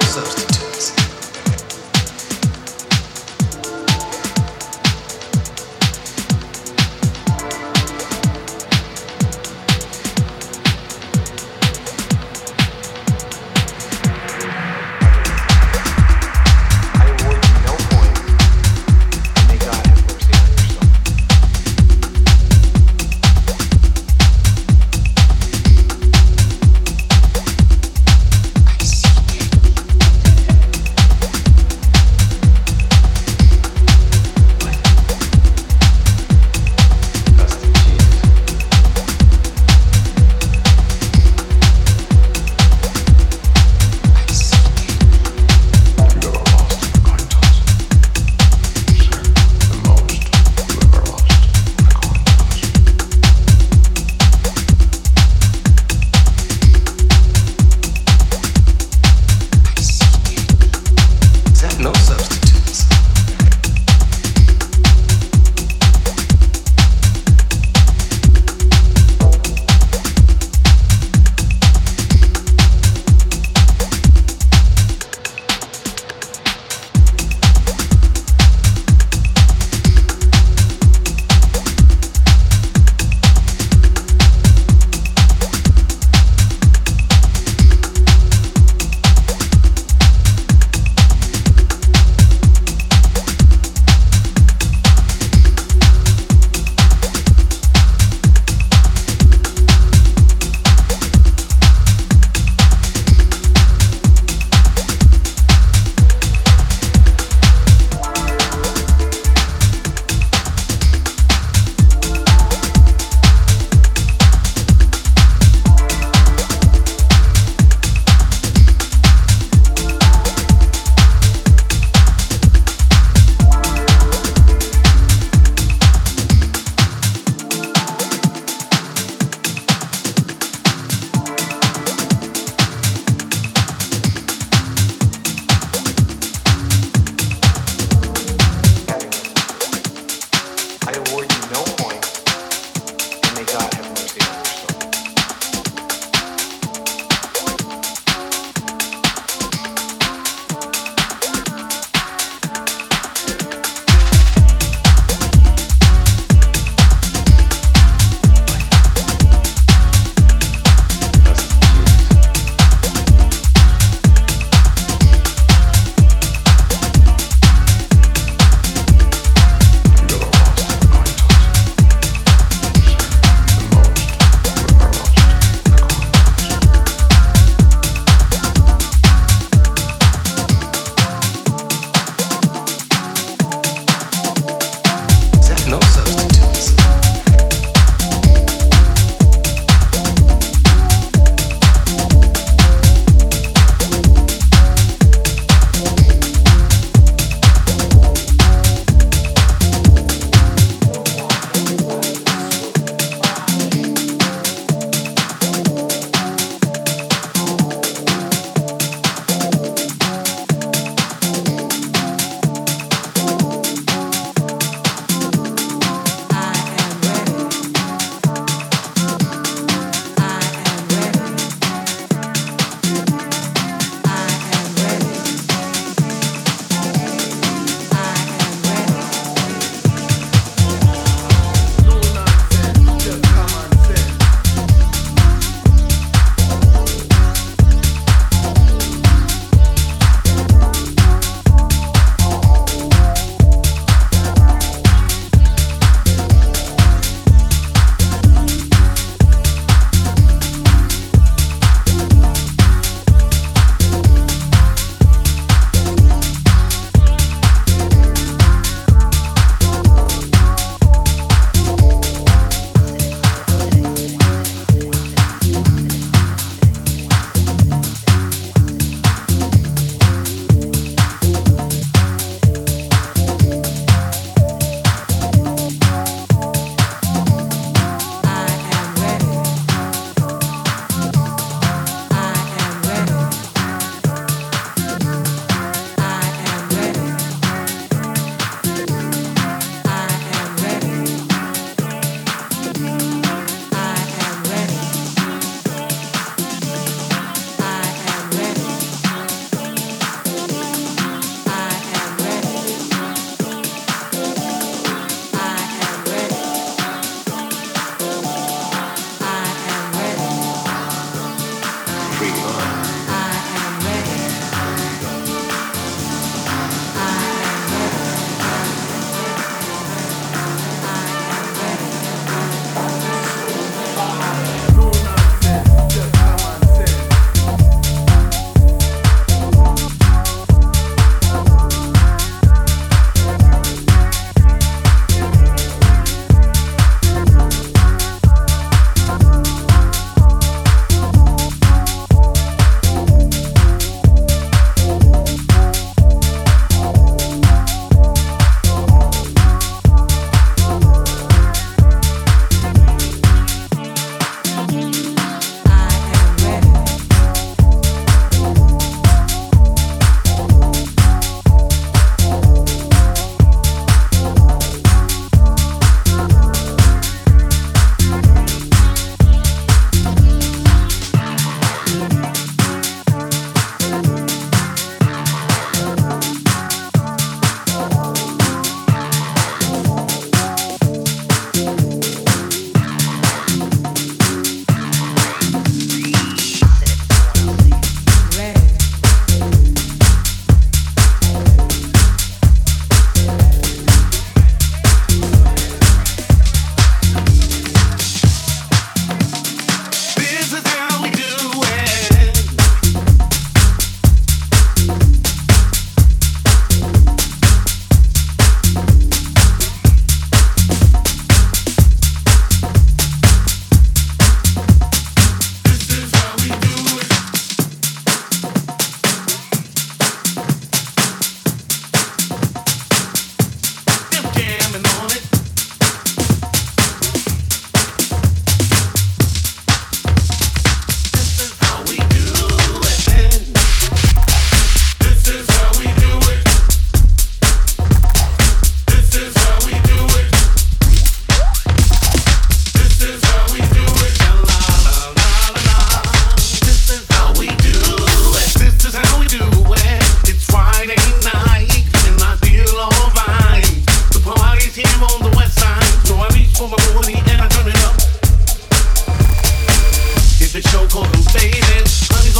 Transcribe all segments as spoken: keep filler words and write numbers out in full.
no substitutes.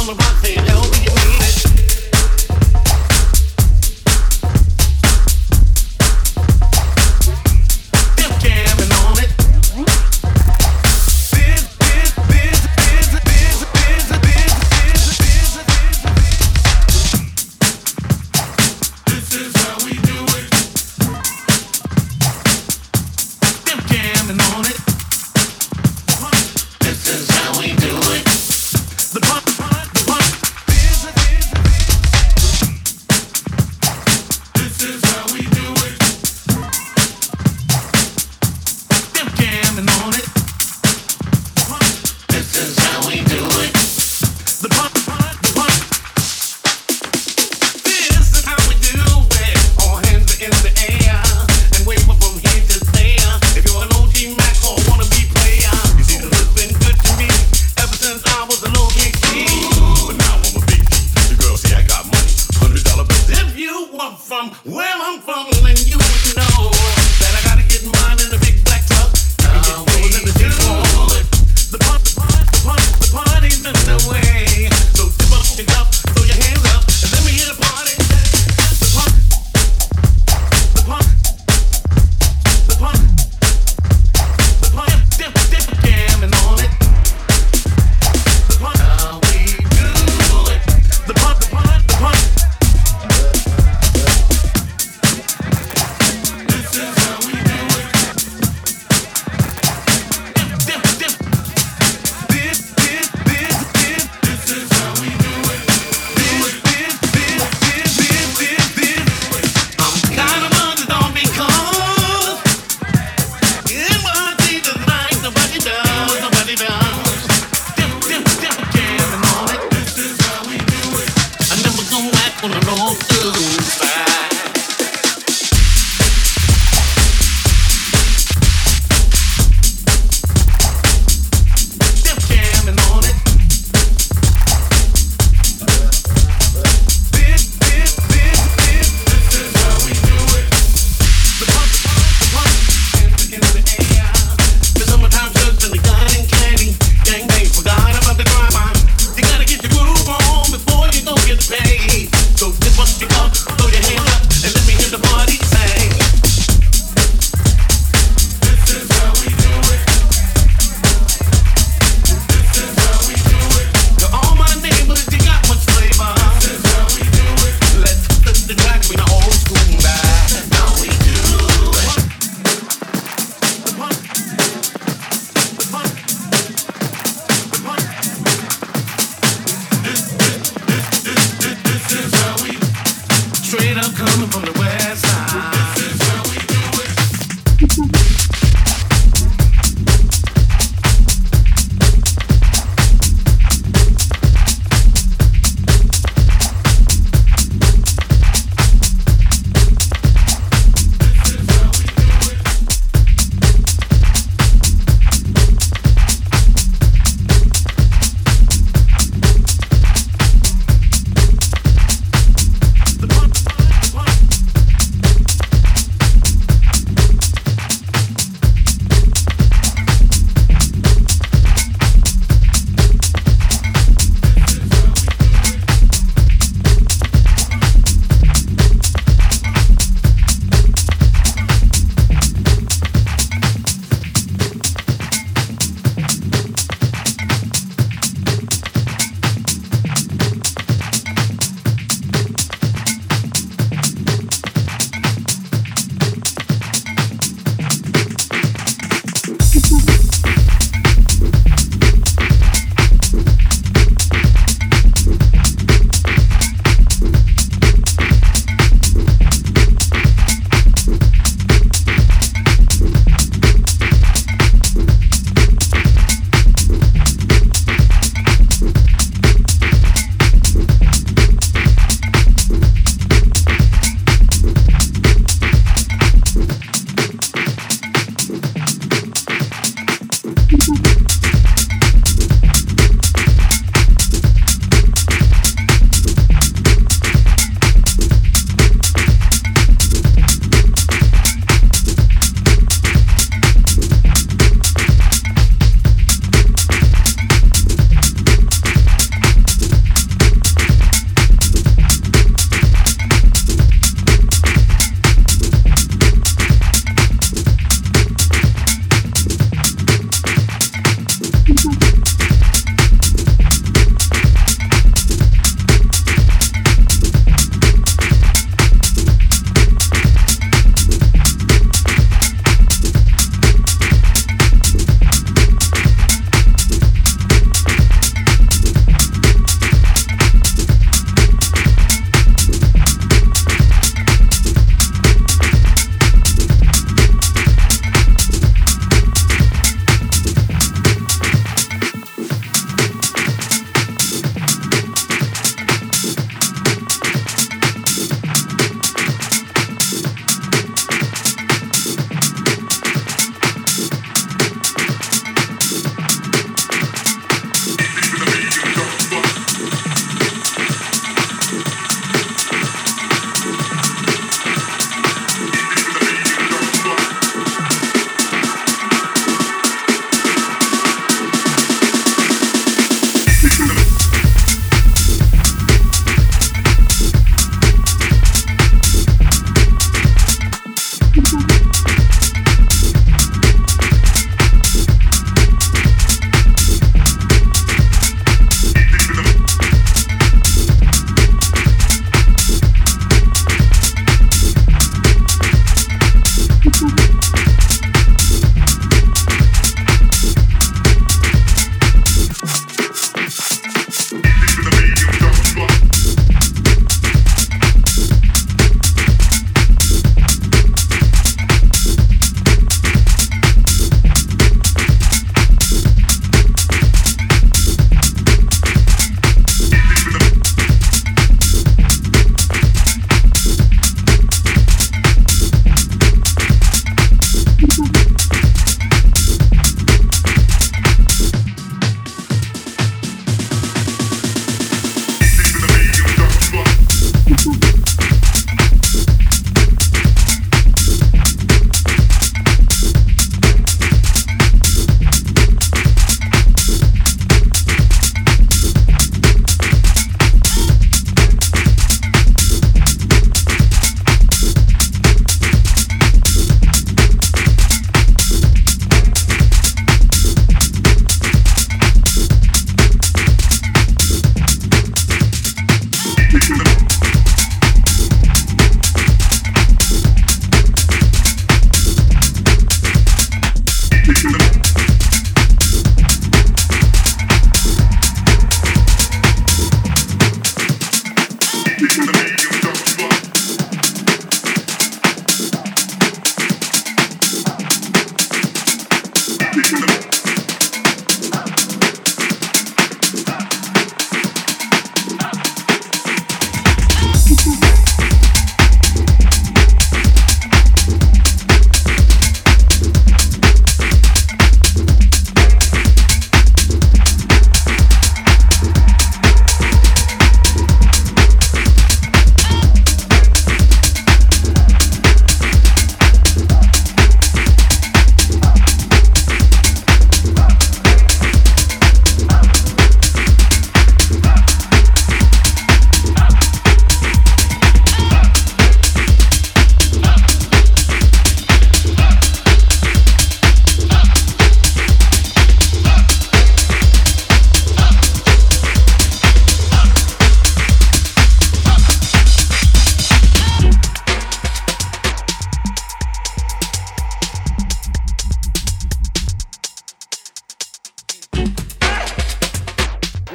Pump, pump, pump,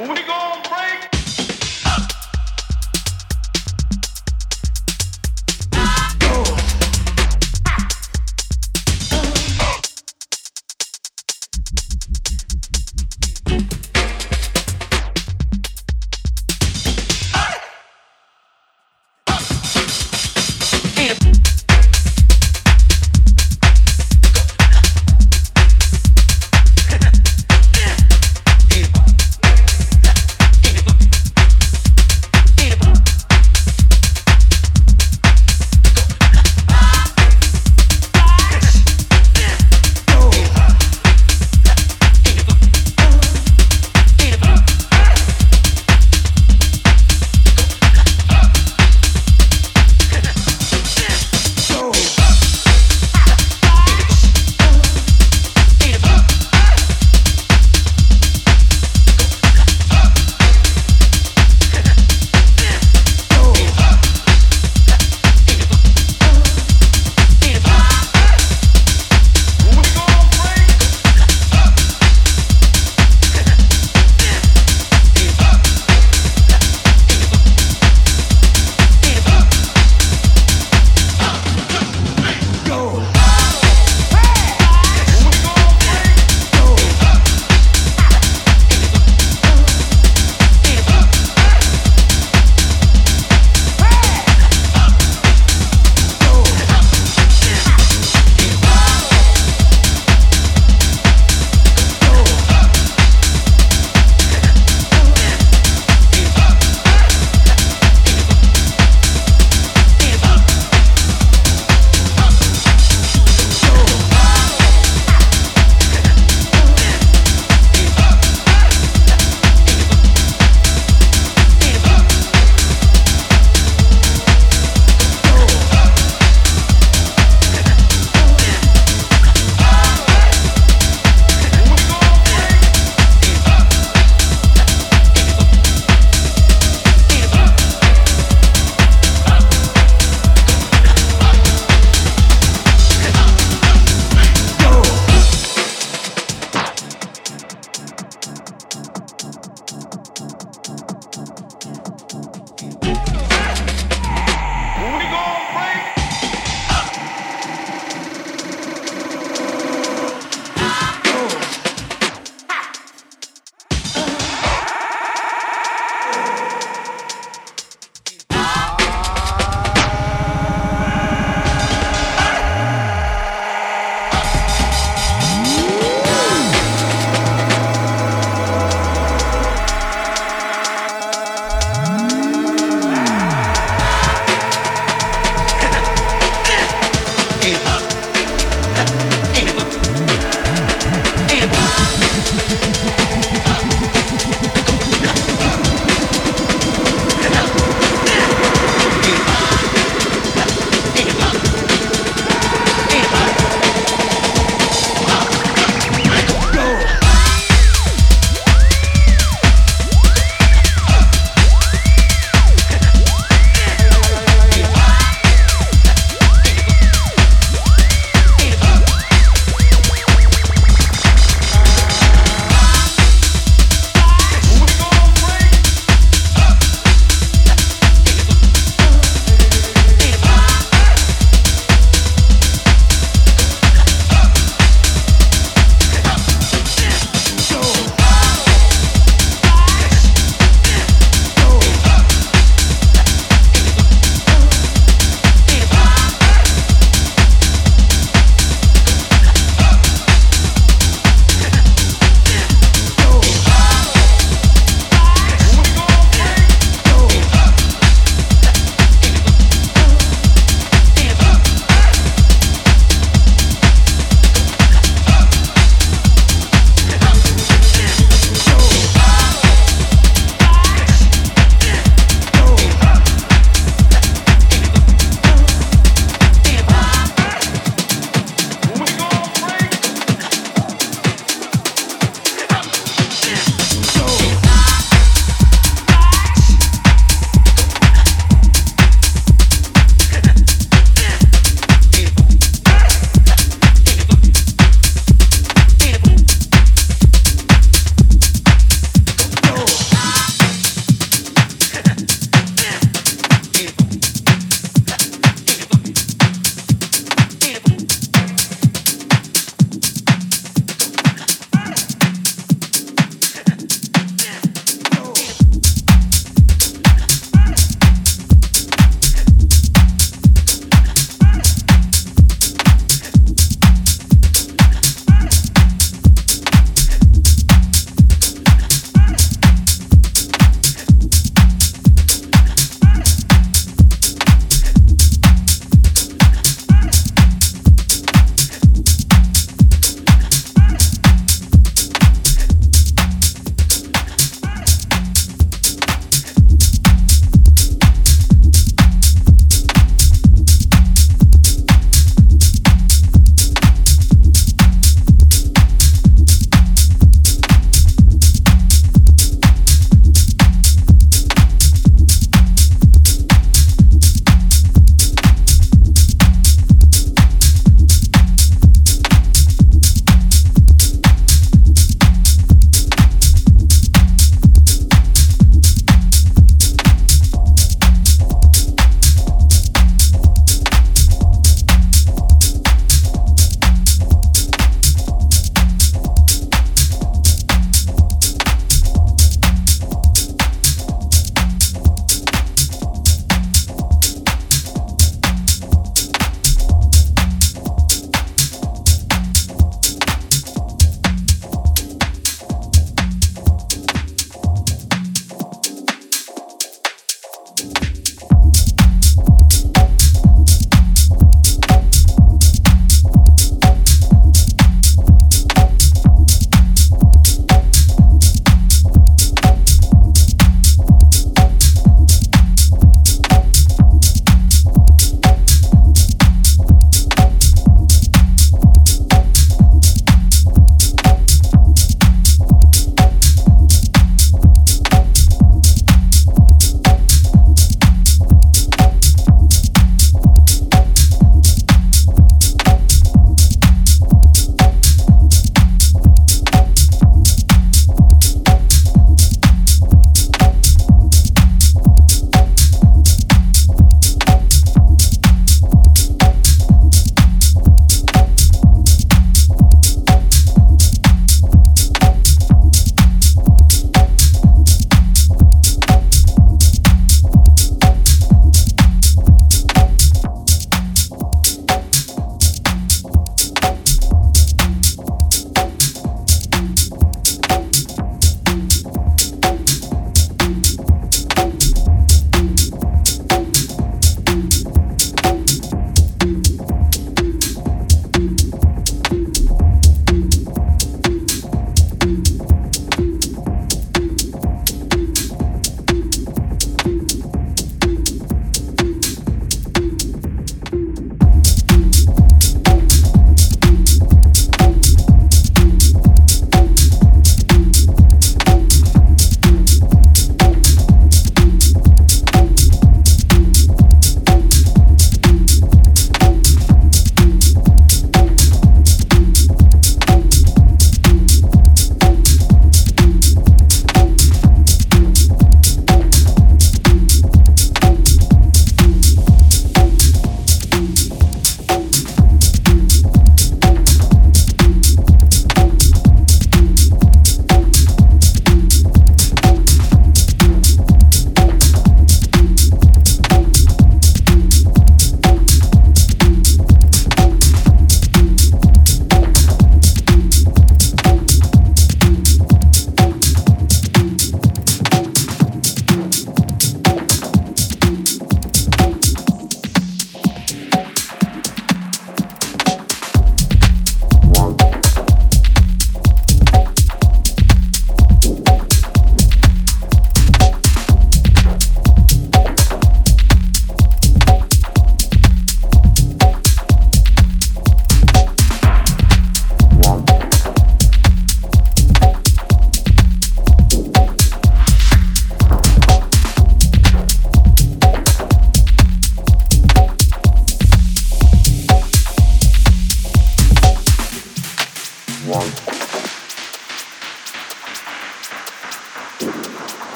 We gon' break.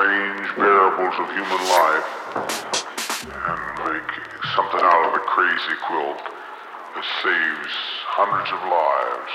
strange variables of human life, and make something out of a crazy quilt that saves hundreds of lives.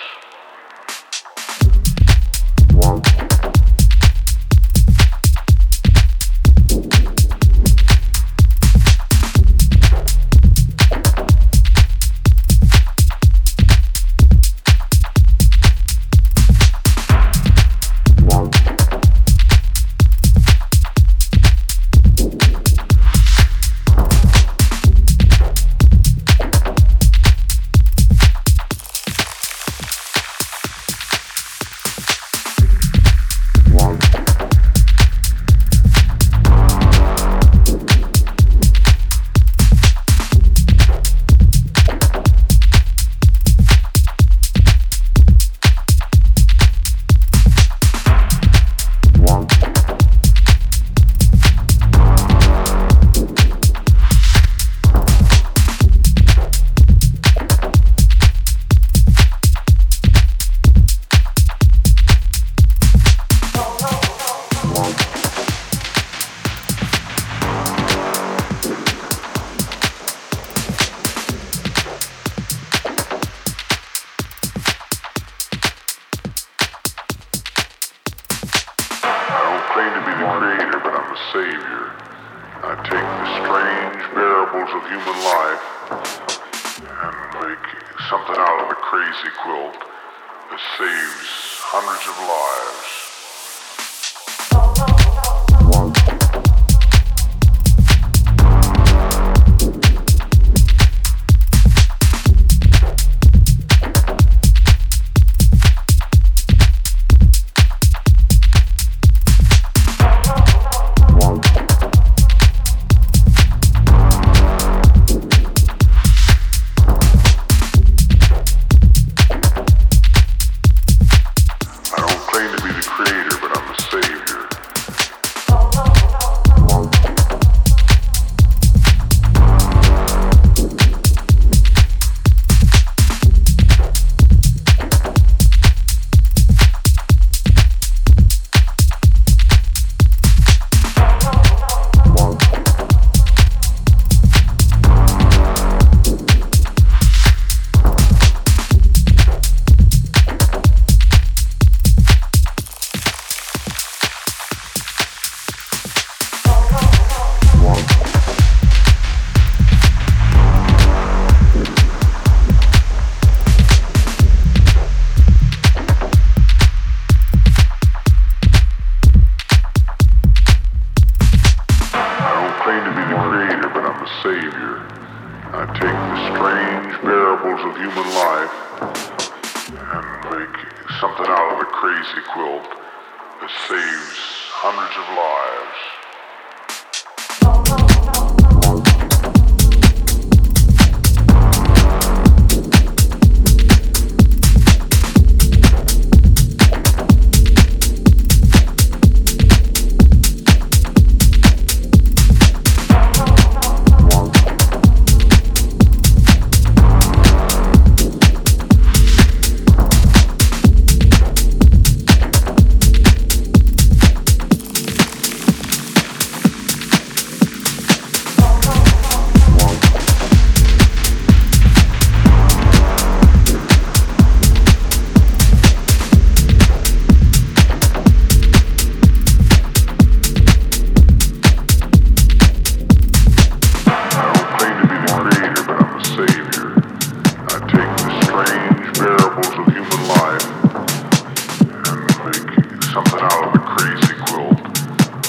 Something out of a crazy quilt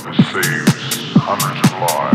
that saves hundreds of lives.